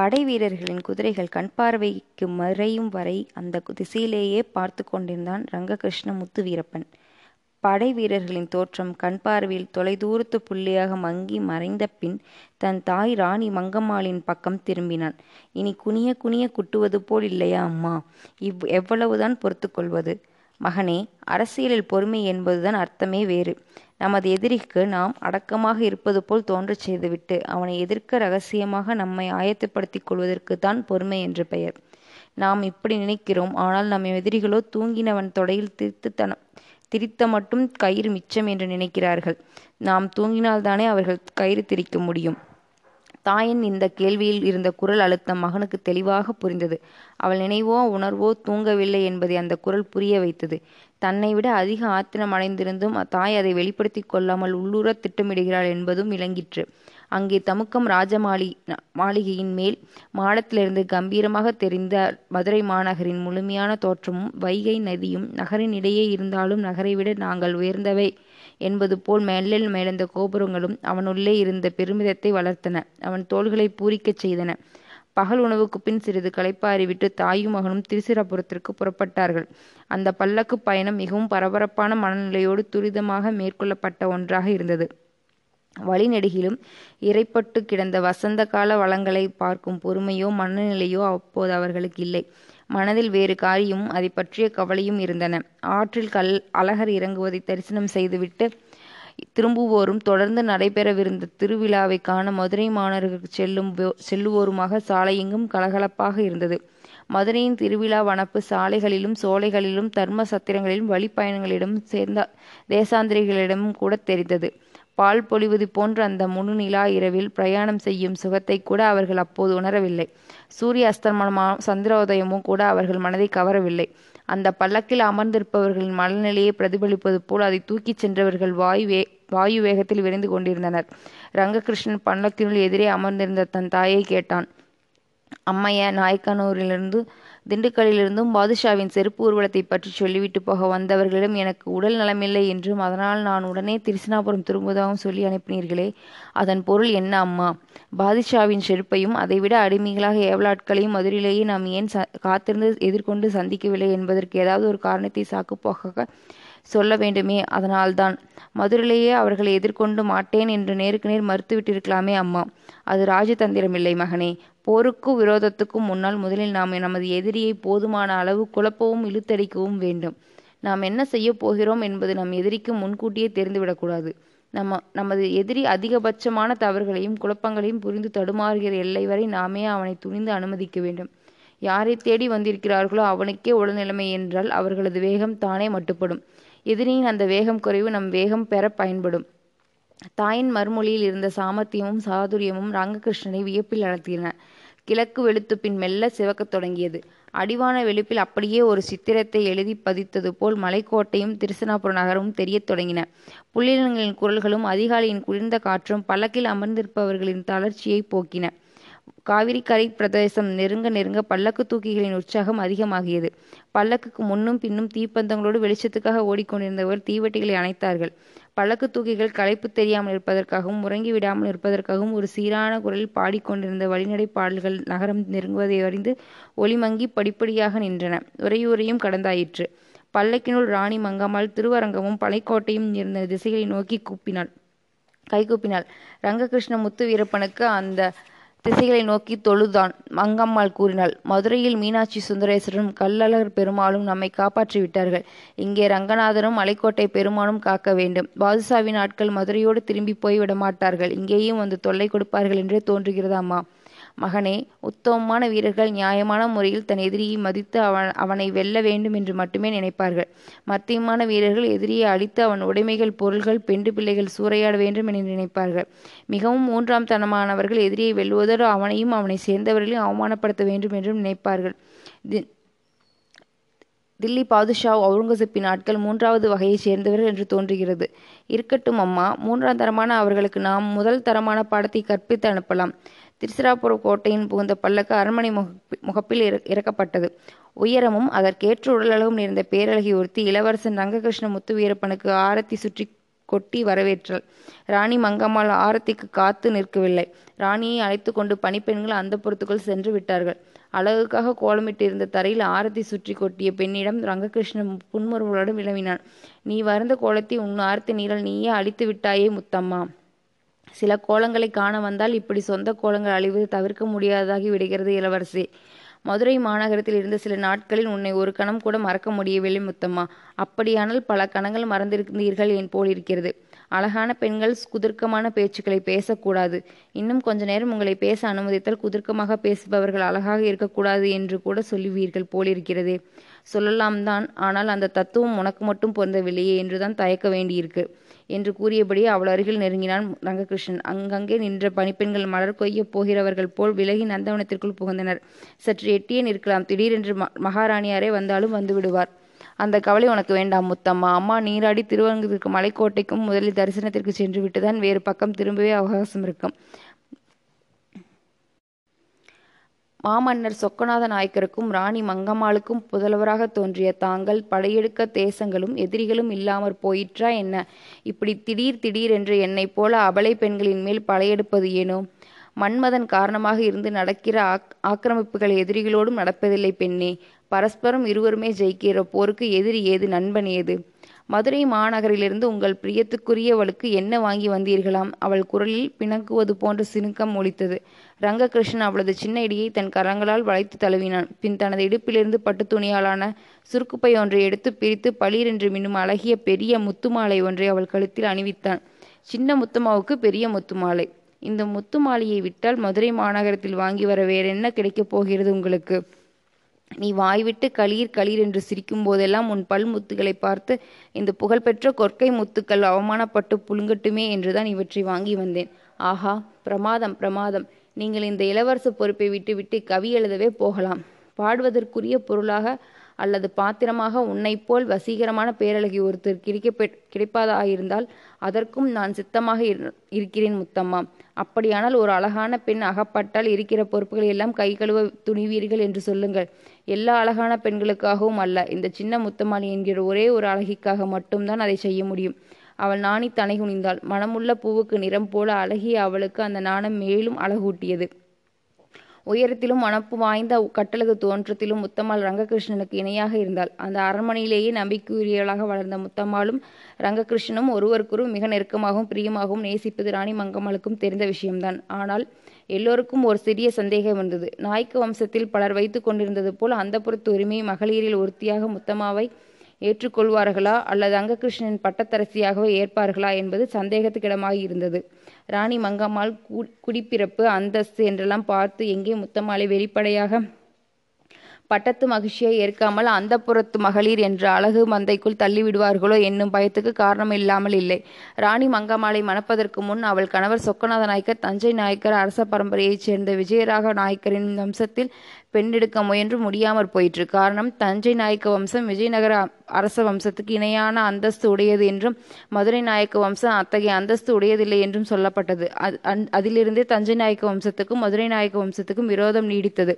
படை வீரர்களின் குதிரைகள் கண் பார்வைக்கு மறையும் வரை அந்த திசையிலேயே பார்த்து கொண்டிருந்தான் ரங்ககிருஷ்ண முத்து வீரப்பன். படை வீரர்களின் தோற்றம் கண் பார்வையில் தொலைதூரத்து புள்ளியாக மங்கி மறைந்த பின் தன் தாய் ராணி மங்கம்மாளின் பக்கம் திரும்பினான். இனி குனிய குனிய குட்டுவது போல் இல்லையா அம்மா? எவ்வளவுதான் பொறுத்து கொள்வது? மகனே, அரசியலில் பொறுமை என்பதுதான் அர்த்தமே வேறு. நமது எதிரிக்கு நாம் அடக்கமாக இருப்பது போல் தோன்றச் செய்துவிட்டு அவனை எதிர்க்க ரகசியமாக நம்மை ஆயத்தப்படுத்திக் கொள்வதற்கு தான் பொறுமை என்று பெயர். நாம் இப்படி நினைக்கிறோம், ஆனால் நம் எதிரிகளோ தூங்கினவன் தொடையில் திரித்த மட்டும் கயிறு மிச்சம் என்று நினைக்கிறார்கள். நாம் தூங்கினால்தானே அவர்கள் கயிறு திரிக்க முடியும். தாயின் இந்த கேள்வியில் இருந்த குரல் அழுத்தம் மகனுக்கு தெளிவாக புரிந்தது. அவள் நினைவோ உணர்வோ தூங்கவில்லை என்பதை அந்த குரல் புரிய வைத்தது. தன்னை விட அதிக ஆத்திரம் அடைந்திருந்தும் தாய் அதை வெளிப்படுத்தி கொள்ளாமல் உள்ளூர திட்டமிடுகிறாள் என்பதும் விளங்கிற்று. அங்கே தமுக்கம் ராஜமாளிகையின் மேல் மாடத்திலிருந்து கம்பீரமாக தெரிந்த மதுரை மாநகரின் முழுமையான தோற்றமும் வைகை நதியும் நகரின் இடையே இருந்தாலும் நகரை விட நாங்கள் உயர்ந்தவை என்பது போல் மெல்லில் மேலந்த கோபுரங்களும் அவனுள்ளே இருந்த பெருமிதத்தை வளர்த்தன, அவன் தோள்களை பூரிக்கச் செய்தன. பகல் உணவுக்கு பின் சிறிது களைப்பாறிவிட்டு தாயும் மகனும் திருசிராபுரத்திற்கு புறப்பட்டார்கள். அந்த பல்லக்கு பயணம் மிகவும் பரபரப்பான மனநிலையோடு துரிதமாக மேற்கொள்ளப்பட்ட ஒன்றாக இருந்தது. வழிநெடுகிலும் இறைப்பட்டு கிடந்த வசந்த கால வளங்களை பார்க்கும் பொறுமையோ மனநிலையோ அப்போது அவர்களுக்கு இல்லை. மனதில் வேறு காரியமும் அதை பற்றிய கவலையும் இருந்தன. ஆற்றில் அழகர் இறங்குவதை தரிசனம் செய்துவிட்டு திரும்புவோரும் தொடர்ந்து நடைபெறவிருந்த திருவிழாவை காண மதுரை மாநகருக்கு செல்லுவோருமாக சாலையெங்கும் கலகலப்பாக இருந்தது. மதுரையின் திருவிழா வனப்பு சாலைகளிலும் சோலைகளிலும் தர்ம சத்திரங்களிலும் வழிப்பயணங்களிடமும் சேர்ந்த தேசாந்திரிகளிடமும் கூட தெரிந்தது. பால் பொழிவது போன்ற அந்த முழு நிலா இரவில் பிரயாணம் செய்யும் சுகத்தை கூட அவர்கள் அப்போது உணரவில்லை. சூரிய அஸ்தமனமோ சந்திரோதயமோ கூட அவர்கள் மனதை கவரவில்லை. அந்த பல்லக்கில் அமர்ந்திருப்பவர்களின் மனநிலையை பிரதிபலிப்பது போல் அதை தூக்கிச் சென்றவர்கள் வாயு வேகத்தில் விரைந்து கொண்டிருந்தனர். ரங்ககிருஷ்ணன் பல்லக்கினுள் எதிரே அமர்ந்திருந்த தன் தாயை கேட்டான். அம்மைய, நாயக்கனூரிலிருந்து திண்டுக்கல்லிலிருந்தும் பாதுஷாவின் செருப்பு ஊர்வலத்தை பற்றி சொல்லிவிட்டு போக வந்தவர்களிடம் எனக்கு உடல் நலமில்லை என்றும் அதனால் நான் உடனே திருச்சினாபுரம் திரும்புவதாகவும் சொல்லி அனுப்பினீர்களே, அதன் பொருள் என்ன அம்மா? பாதுஷாவின் செருப்பையும் அதைவிட அடிமைகளாக ஏவலாட்களையும் மதுரையிலேயே நாம் ஏன் காத்திருந்து எதிர்கொண்டு சந்திக்கவில்லை என்பதற்கு ஏதாவது ஒரு காரணத்தை சாக்குப்போக சொல்ல வேண்டுமே. அதனால்தான் மதுரையிலேயே அவர்களை எதிர்கொண்டு மாட்டேன் என்று நேருக்கு நேர் மறுத்துவிட்டிருக்கலாமே அம்மா. அது ராஜதந்திரமில்லை மகனே. போருக்கும் விரோதத்துக்கும் முன்னால் முதலில் நாம் நமது எதிரியை போதுமான அளவு குழப்பவும் இழுத்தடிக்கவும் வேண்டும். நாம் என்ன செய்ய போகிறோம் என்பது நம் எதிரிக்கு முன்கூட்டியே தெரிந்துவிடக்கூடாது. நமது எதிரி அதிகபட்சமான தவறுகளையும் குழப்பங்களையும் புரிந்து தடுமாறுகிற எல்லை வரை நாமே அவனை துணிந்து அனுமதிக்க வேண்டும். யாரை தேடி வந்திருக்கிறார்களோ அவனுக்கே உடல்நிலைமை என்றால் அவர்களது வேகம் தானே மட்டுப்படும். எதிரியின் அந்த வேகம் குறைவு நம் வேகம் பெற பயன்படும். தாயின் மறுமொழியில் இருந்த சாமர்த்தியமும் சாதுரியமும் ரங்ககிருஷ்ணனை வியப்பில் அழத்தின. கிழக்கு வெளுத்து பின் மெல்ல சிவக்கத் தொடங்கியது. அடிவான வெளுப்பில் அப்படியே ஒரு சித்திரத்தை எழுதி பதித்தது போல் மலைக்கோட்டையும் திருச்சினாபுர நகரமும் தெரியத் தொடங்கின. புள்ளினங்களின் குரல்களும் அதிகாலையின் குளிர்ந்த காற்றும் பல்லக்கில் அமர்ந்திருப்பவர்களின் தளர்ச்சியை போக்கின. காவிரிக்கரை பிரதேசம் நெருங்க நெருங்க பல்லக்கு தூக்கிகளின் உற்சாகம் அதிகமாகியது. பல்லக்குக்கு முன்னும் பின்னும் தீப்பந்தங்களோடு வெளிச்சத்துக்காக ஓடிக்கொண்டிருந்தவர் தீவெட்டிகளை அணைத்தார்கள். பல்லக்கு தூக்கிகள் களைப்பு தெரியாமல் இருப்பதற்காகவும் உறங்கி விடாமல் இருப்பதற்காகவும் ஒரு சீரான குரலில் பாடிக்கொண்டிருந்த வழிநடை பாடல்கள் நகரம் நெருங்குவதை அறிந்து ஒளிமங்கி படிப்படியாக நின்றன. உரையூரையும் கடந்தாயிற்று. பல்லக்கினுள் ராணி மங்கம்மாள் திருவரங்கமும் பழைக்கோட்டையும் இருந்த திசைகளை நோக்கி கைகூப்பினாள். ரங்ககிருஷ்ண முத்து வீரப்பனுக்கு அந்த திசைகளை நோக்கி தொழுதான். மங்கம்மாள் கூறினாள், மதுரையில் மீனாட்சி சுந்தரேஸ்வரரும் கள்ளழகர் பெருமாளும் நம்மை காப்பாற்றி விட்டார்கள். இங்கே ரங்கநாதரும் மலைக்கோட்டை பெருமானும் காக்க வேண்டும். பாதுஷாவின் ஆட்கள் மதுரையோடு திரும்பி போய்விட மாட்டார்கள், இங்கேயும் வந்து தொல்லை கொடுப்பார்கள் என்றே தோன்றுகிறதாம்மா. மகனே, உத்தமமான வீரர்கள் நியாயமான முறையில் தன் எதிரியை மதித்து அவனை வெல்ல வேண்டும் என்று மட்டுமே நினைப்பார்கள். மத்தியமான வீரர்கள் எதிரியை அழித்து அவன் உடைமைகள் பொருள்கள் பெண்டு பிள்ளைகள் சூறையாட வேண்டும் என்று நினைப்பார்கள். மிகவும் மூன்றாம் தனமானவர்கள் எதிரியை வெல்வதோடு அவனையும் அவனை சேர்ந்தவர்களையும் அவமானப்படுத்த வேண்டும் என்றும் நினைப்பார்கள். தில்லி பாதுஷா ஔரங்கசீப்பின் ஆட்கள் மூன்றாவது வகையைச் சேர்ந்தவர்கள் என்று தோன்றுகிறது. இருக்கட்டும் அம்மா, மூன்றாம் தரமான அவர்களுக்கு நாம் முதல் தரமான பாடத்தை கற்பித்து அனுப்பலாம். திருச்சிராபுர கோட்டையின் புகுந்த பல்லக்கு அரண்மனை முகப்பில் இறக்கப்பட்டது. உயரமும் அதற்கேற்ற உடலளவும் இருந்த பேரழகி ஒருத்தி இளவரசன் ரங்ககிருஷ்ண முத்து வீரப்பனுக்கு ஆரத்தி சுற்றி கொட்டி வரவேற்றாள். ராணி மங்கம்மாள் ஆரத்திக்கு காத்து நிற்கவில்லை. ராணியை அழைத்து கொண்டு பணிப்பெண்கள் அந்தப்புறத்துக்குள் சென்று விட்டார்கள். அழகுக்காக கோலமிட்டு இருந்த தரையில் ஆரத்தி சுற்றி கொட்டிய பெண்ணிடம் ரங்ககிருஷ்ணன் புன்முறுவலோடு விளவினான். நீ வர்ந்த கோலத்தை உன் ஆரத்தி நீரல் நீயே அழித்து விட்டாயே முத்தம்மா. சில கோலங்களை காண வந்தால் இப்படி சொந்த கோலங்கள் அழிவது தவிர்க்க முடியாததாகி விடுகிறது இளவரசி. மதுரை மாநகரத்தில் இருந்த சில நாட்களில் உன்னை ஒரு கணம் கூட மறக்க முடியவில்லை முத்தம்மா. அப்படியானால் பல கணங்கள் மறந்திருக்கிறீர்கள் என் போலிருக்கிறது. அழகான பெண்கள் குதர்க்கமான பேச்சுக்களை பேசக்கூடாது. இன்னும் கொஞ்ச நேரம் உங்களை பேச அனுமதித்தால் குதர்க்கமாக பேசுபவர்கள் அழகாக இருக்கக்கூடாது என்று கூட சொல்லுவீர்கள் போலிருக்கிறதே. சொல்லலாம் தான், ஆனால் அந்த தத்துவம் உனக்கு மட்டும் பொருந்தவில்லையே என்றுதான் தயக்க வேண்டியிருக்கு என்று கூறியபடி அவள் அருகில் நெருங்கினான் ரங்ககிருஷ்ணன். அங்கங்கே நின்ற பணிப்பெண்கள் மலர் கொய்ய போகிறவர்கள் போல் விலகி நந்தவனத்திற்குள் புகுந்தனர். சற்று எட்டியே நிற்கலாம், திடீரென்று மகாராணியாரே வந்தாலும் வந்துவிடுவார். அந்த கவலை உனக்கு வேண்டாம் முத்தம்மா. அம்மா நீராடி திருவரங்கத்திற்கு மலைக்கோட்டைக்கும் முதலில் தரிசனத்திற்கு சென்று விட்டுதான் வேறு பக்கம் திரும்பவே அவகாசம் இருக்கும். மாமன்னர் சொக்கநாத நாயக்கருக்கும் ராணி மங்கம்மாளுக்கும் புதல்வராக தோன்றிய தாங்கள் படையெடுக்க தேசங்களும் எதிரிகளும் இல்லாமற் போயிற்றா என்ன? இப்படி திடீர் திடீரென்று என்னைப் போல அபலை பெண்களின் மேல் படையெடுப்பது ஏனோ? மன்மதன் காரணமாக இருந்து நடக்கிற ஆக்கிரமிப்புகள் எதிரிகளோடும் நடப்பதில்லை பெண்ணே. பரஸ்பரம் இருவருமே ஜெயிக்கிற போருக்கு எதிரி ஏது, நண்பன் ஏது? மதுரை மாநகரிலிருந்து உங்கள் பிரியத்துக்குரியவளுக்கு என்ன வாங்கி வந்தீர்களாம்? அவள் குரலில் பிணக்குவது போன்ற சிணுக்கம் ஒலித்தது. ரங்ககிருஷ்ணன் அவளது சின்ன இடியை தன் கரங்களால் வளைத்து தழுவினான். பின் தனது இடுப்பிலிருந்து பட்டு துணியாலான சுருக்குப்பை ஒன்றை எடுத்து பிரித்து பளிரென்று மின்னும் அழகிய பெரிய முத்துமாலை ஒன்றை அவள் கழுத்தில் அணிவித்தான். சின்ன முத்துமாவுக்கு பெரிய முத்துமாலை. இந்த முத்துமாலையை விட்டால் மதுரை மாநகரத்தில் வாங்கி வர வேறென்ன கிடைக்கப் போகிறது உங்களுக்கு? நீ வாய்விட்டு களீர் களீர் என்று சிரிக்கும் போதெல்லாம் உன் பல் முத்துக்களை பார்த்து இந்த புகழ்பெற்ற கொற்கை முத்துக்கள் அவமானப்பட்டு புழுங்கட்டுமே என்றுதான் இவற்றை வாங்கி வந்தேன். ஆஹா, பிரமாதம் பிரமாதம். நீங்கள் இந்த இளவரச பொறுப்பை விட்டுவிட்டு கவி எழுதவே போகலாம். பாடுவதற்குரிய பொருளாக அல்லது பாத்திரமாக உன்னைப்போல் வசீகரமான பேரழகி ஒருத்தர் கிடைப்பாதாயிருந்தால் அதற்கும் நான் சித்தமாக இருக்கிறேன் முத்தம்மா. அப்படியானால் ஒரு அழகான பெண் அகப்பட்டால் இருக்கிற பொறுப்புகளை எல்லாம் கை கழுவ துணிவீர்கள் என்று சொல்லுங்கள். எல்லா அழகான பெண்களுக்காகவும் அல்ல, இந்த சின்ன முத்தம்மாளி என்கிற ஒரே ஒரு அழகிக்காக மட்டும்தான் அதை செய்ய முடியும். அவள் நாணி தனை குனிந்தாள். மனமுள்ள பூவுக்கு நிறம் போல அழகிய அவளுக்கு அந்த நாணம் மேலும் அழகூட்டியது. உயரத்திலும் மனப்பு வாய்ந்த கட்டழகு தோற்றத்திலும் முத்தம்மாள் ரங்ககிருஷ்ணனுக்கு இணையாக இருந்தாள். அந்த அரண்மனையிலேயே நம்பிக்கையுரியவளாக வளர்ந்த முத்தம்மாளும் ரங்ககிருஷ்ணனும் ஒருவருக்கொரு மிக நெருக்கமாகவும் பிரியமாகவும் நேசிப்பது ராணி மங்கம்மாளுக்கும் தெரிந்த விஷயம்தான். ஆனால் எல்லோருக்கும் ஒரு சிறிய சந்தேகம் இருந்தது. நாயக்க வம்சத்தில் பலர் வைத்து கொண்டிருந்தது போல் அந்தப்புறத்து உரிமை மகளிரில் ஒருத்தியாக முத்தம்மாவை ஏற்றுக்கொள்வார்களா அல்லது ரங்ககிருஷ்ணன் பட்டத்தரசியாகவே ஏற்பார்களா என்பது சந்தேகத்துக்கிடமாக இருந்தது. ராணி மங்கம்மாள் குடிப்பிறப்பு அந்தஸ்து என்றெல்லாம் பார்த்து எங்கே முத்தம்மாளை வெளிப்படையாக பட்டத்து மகிழ்ச்சியை ஏற்காமல் அந்த புறத்து மகளிர் என்ற அழகு மந்தைக்குள் தள்ளிவிடுவார்களோ என்னும் பயத்துக்கு காரணம் இல்லாமல் இல்லை. ராணி மங்கம்மாளை மணப்பதற்கு முன் அவள் கணவர் சொக்கநாத நாயக்கர் தஞ்சை நாயக்கர் அரச பரம்பரையைச் சேர்ந்த விஜயராக நாயக்கரின் வம்சத்தில் பெண்ணெடுக்க முயன்று முடியாமற் போயிற்று. காரணம், தஞ்சை நாயக்க வம்சம் விஜயநகர அரச வம்சத்துக்கு இணையான அந்தஸ்து உடையது என்றும் மதுரை நாயக்க வம்சம் அத்தகைய அந்தஸ்து உடையதில்லை என்றும் சொல்லப்பட்டது. அதிலிருந்தே தஞ்சை நாயக்க வம்சத்துக்கும் மதுரை நாயக்க வம்சத்துக்கும் விரோதம் நீடித்தது.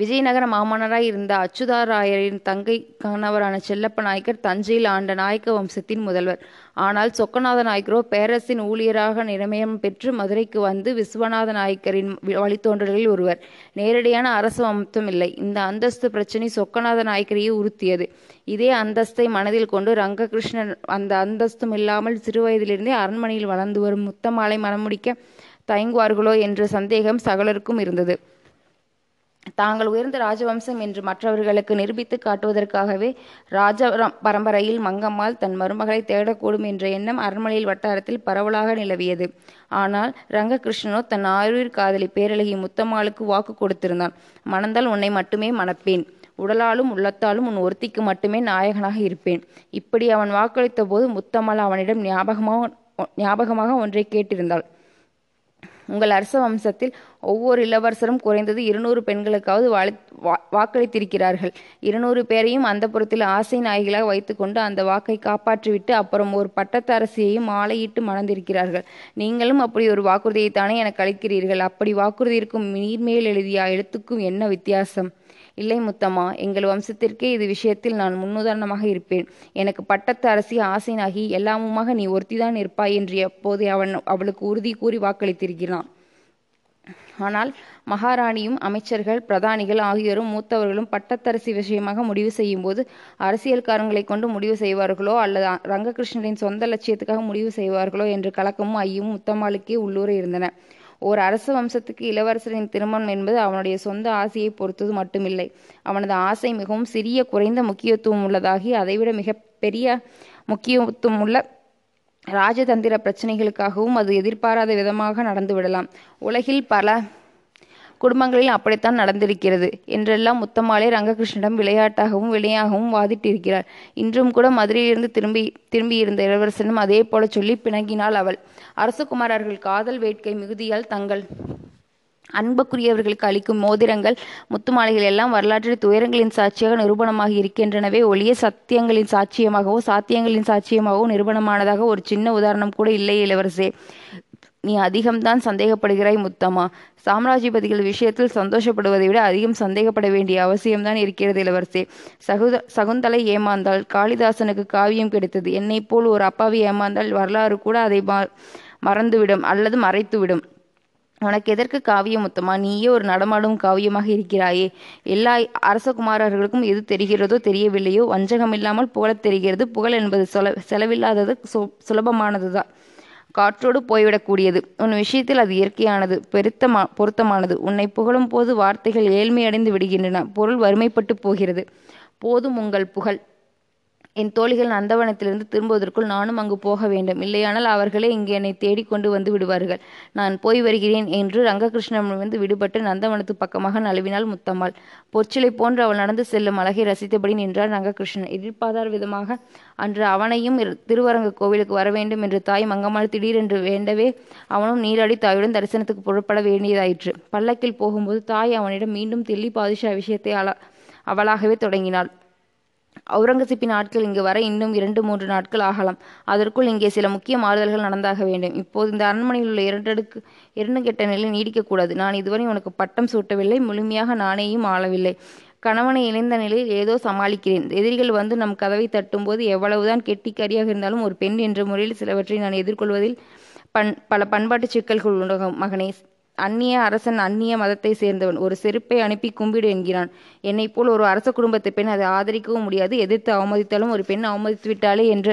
விஜயநகர மாமன்னராய் இருந்த அச்சுதாராயரின் தங்கை கணவரான செல்லப்ப நாயக்கர் தஞ்சையில் ஆண்ட நாயக்க வம்சத்தின் முதல்வர். ஆனால் சொக்கநாத நாயக்கரோ பேரரசின் ஊழியராக நியமனம் பெற்று மதுரைக்கு வந்து விஸ்வநாத நாயக்கரின் வழித்தோன்றலில் ஒருவர். நேரடியான அரச வம்சம் இல்லை. இந்த அந்தஸ்து பிரச்சனை சொக்கநாத நாயக்கரையே உறுத்தியது. இதே அந்தஸ்தை மனதில் கொண்டு ரங்ககிருஷ்ணன் அந்த அந்தஸ்தும் இல்லாமல் சிறுவயதிலிருந்தே அரண்மனையில் வளர்ந்து வரும் முத்தம்மாளை மணமுடிக்க தயங்குவார்களோ என்ற சந்தேகம் சகலருக்கும் இருந்தது. தாங்கள் உயர்ந்த ராஜவம்சம் என்று மற்றவர்களுக்கு நிரூபித்து காட்டுவதற்காகவே ராஜ பரம்பரையில் மங்கம்மாள் தன் மருமகளை தேடக்கூடும் என்ற எண்ணம் அரண்மனையில் வட்டாரத்தில் பரவலாக நிலவியது. ஆனால் ரங்ககிருஷ்ணனோ தன் ஆரூர் காதலி பேரழகி முத்தம்மாளுக்கு வாக்கு கொடுத்திருந்தான். மணந்தால் உன்னை மட்டுமே மணப்பேன், உடலாலும் உள்ளத்தாலும் உன் ஒருத்திக்கு மட்டுமே நாயகனாக இருப்பேன். இப்படி அவன் வாக்களித்த போது முத்தம்மாள் அவனிடம் ஞாபகமாக ஒன்றை கேட்டிருந்தாள். உங்கள் அரச வம்சத்தில் ஒவ்வொரு இளவரசரும் குறைந்தது 200 பெண்களுக்காவது வாக்களித்திருக்கிறார்கள். 200 பேரையும் அந்த புறத்தில் ஆசை நாயகிகளாக வைத்துக்கொண்டு அந்த வாக்கை காப்பாற்றிவிட்டு அப்புறம் ஒரு பட்டத்தரசியையும் ஆலையிட்டு மணந்திருக்கிறார்கள். நீங்களும் அப்படி ஒரு வாக்குறுதியைத்தானே எனக்கு அளிக்கிறீர்கள். அப்படி வாக்குறுதி இருக்கும் நீர்மேல் எழுதிய எழுத்துக்கும் என்ன வித்தியாசம்? இல்லை முத்தம்மா, எங்கள் வம்சத்திற்கே இது விஷயத்தில் நான் முன்னுதாரணமாக இருப்பேன். எனக்கு பட்டத்து அரசி ஆசைனாகி எல்லாமுமாக நீ ஒருத்திதான் இருப்பாய் என்று அப்போதே அவளுக்கு உறுதி கூறி வாக்களித்திருக்கிறான். ஆனால் மகாராணியும் அமைச்சர்கள் பிரதானிகள் ஆகியோரும் மூத்தவர்களும் பட்டத்தரசி விஷயமாக முடிவு செய்யும் போது அரசியல்காரங்களை கொண்டு முடிவு செய்வார்களோ அல்லது ரங்ககிருஷ்ணனின் சொந்த லட்சியத்துக்காக முடிவு செய்வார்களோ என்று கலக்கமும் ஐயமும் முத்தம்மாளுக்கே உள்ளூர இருந்தன. ஓர் அரச வம்சத்துக்கு இளவரசரின் திருமணம் என்பது அவனுடைய சொந்த ஆசையை பொறுத்தது மட்டுமில்லை. அவனது ஆசை மிகவும் சிறிய குறைந்த முக்கியத்துவம் உள்ளதாகி அதைவிட மிக பெரிய முக்கியத்துவம் உள்ள இராஜதந்திர பிரச்சனைகளுக்காகவும் அது எதிர்பாராத விதமாக நடந்துவிடலாம். உலகில் பல குடும்பங்களில் அப்படித்தான் நடந்திருக்கிறது என்றெல்லாம் முத்தம்மாளே ரங்ககிருஷ்ணனிடம் விளையாட்டாகவும் வினையாகவும் வாதிட்டிருக்கிறார். இன்றும் கூட மதுரையிலிருந்து திரும்பியிருந்த இளவரசனும் அதே போல சொல்லி பிணங்கினாள் அவள். அரசகுமாரர்கள் காதல் வேட்கை மிகுதியால் தங்கள் அன்புக்குரியவர்களுக்கு அளிக்கும் மோதிரங்கள் முத்துமாலைகள் எல்லாம் வரலாற்றில் துயரங்களின் சாட்சியாக நிரூபணமாக இருக்கின்றனவே ஒளிய சத்தியங்களின் சாட்சியமாகவோ சாத்தியங்களின் சாட்சியமாகவோ நிரூபணமானதாக ஒரு சின்ன உதாரணம் கூட இல்லை. இளவரசே, நீ அதிகம்தான் சந்தேகப்படுகிறாய் முத்தம்மா. சாம்ராஜ்யபதிகள் விஷயத்தில் சந்தோஷப்படுவதை விட அதிகம் சந்தேகப்பட வேண்டிய அவசியம்தான் இருக்கிறது இளவரசே. சகுந்தலை ஏமாந்தாள், காளிதாசனுக்கு காவியம் கிடைத்தது. என்னை போல் ஒரு அப்பாவை ஏமாந்தால் வரலாறு கூட அதை மறந்துவிடும் அல்லது மறைத்துவிடும். உனக்கு எதற்கு காவியம் முத்தம்மா? நீயே ஒரு நடமாடும் காவியமாக இருக்கிறாயே. எல்லா அரசகுமாரர்களுக்கும் எது தெரிகிறதோ தெரியவில்லையோ வஞ்சகமில்லாமல் புகழத் தெரிகிறது. புகழ் என்பது செலவில்லாதது, சுலபமானதுதான், காற்றோடு போய்விடக்கூடியது. உன் விஷயத்தில் அது இயற்கையானது, பொருத்தமானது. உன்னை புகழும் போது வார்த்தைகள் ஏழ்மையடைந்து விடுகின்றன, பொருள் வறுமைப்பட்டு போகிறது. போதும் உங்கள் புகழ். என் தோழிகள் நந்தவனத்திலிருந்து திரும்புவதற்குள் நானும் அங்கு போக வேண்டும். இல்லையானால் அவர்களே இங்கே என்னை தேடிக்கொண்டு வந்து விடுவார்கள். நான் போய் வருகிறேன் என்று ரங்ககிருஷ்ணனிடமிருந்து விடுபட்டு நந்தவனத்து பக்கமாக நழுவினாள் முத்தம்மாள். பொற்சிலை போன்று அவள் நடந்து செல்லும் அழகை ரசித்தபடி நின்றார் ரங்ககிருஷ்ணன். எதிர்பாராத விதமாக அன்று அவனையும் திருவரங்க கோவிலுக்கு வர வேண்டும் என்று தாய் மங்கம்மாள் திடீரென்று வேண்டவே அவனும் நீராடி தாயுடன் தரிசனத்துக்கு புறப்பட வேண்டியதாயிற்று. பல்லக்கில் போகும்போது தாய் அவனிடம் மீண்டும் தில்லி பாதுஷா விஷயத்தை அவளாகவே தொடங்கினாள். ஔரங்கசீப்பின் ஆட்கள் இங்கு வர இன்னும் 2-3 நாட்கள் ஆகலாம். அதற்குள் இங்கே சில முக்கிய மாறுதல்கள் நடந்தாக வேண்டும். இப்போது இந்த அரண்மனையில் உள்ள இரண்டு கெட்ட நிலை நீடிக்கக்கூடாது. நான் இதுவரை உனக்கு பட்டம் சூட்டவில்லை, முழுமையாக நானேயும் ஆளவில்லை. கணவனை இணைந்த நிலையில் ஏதோ சமாளிக்கிறேன். எதிரிகள் வந்து நம் கதவை தட்டும்போது எவ்வளவுதான் கெட்டிக்காரியாக இருந்தாலும் ஒரு பெண் என்ற முறையில் சிலவற்றை நான் எதிர்கொள்வதில் பல பண்பாட்டு சிக்கல்கள் உண்டாகும். மகனே, அந்நிய அரசன் அந்நிய மதத்தை சேர்ந்தவன். ஒரு செருப்பை அனுப்பி கும்பிடு என்கிறான். என்னை போல் ஒரு அரச குடும்பத்தை பெண் அதை ஆதரிக்கவும் முடியாது. எதிர்த்து அவமதித்தாலும் ஒரு பெண் அவமதித்து விட்டாலே என்ற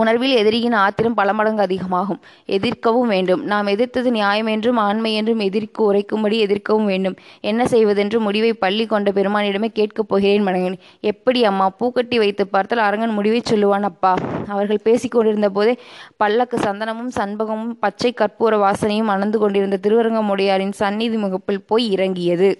உணர்வில் எதிரியின் ஆத்திரம் பல மடங்கு அதிகமாகும். எதிர்க்கவும் வேண்டும். நாம் எதிர்த்தது நியாயம் என்றும் ஆண்மை என்றும் எதிர்க்கு உரைக்கும்படி எதிர்க்கவும் வேண்டும். என்ன செய்வதென்று முடிவை பள்ளி கொண்ட பெருமானிடமே கேட்கப் போகிறேன் மகனே. எப்படி அம்மா? பூக்கட்டி வைத்து பார்த்தால் அரங்கன் முடிவை சொல்லுவான் அப்பா. அவர்கள் பேசிக்கொண்டிருந்த போதே பல்லக்கு சந்தனமும் சண்பகமும் பச்சை கற்பூர வாசனையும் அணந்து கொண்டிருந்த திருவரங்கமுடையாரின் சந்நிதி முகப்பில் போய் இறங்கியது.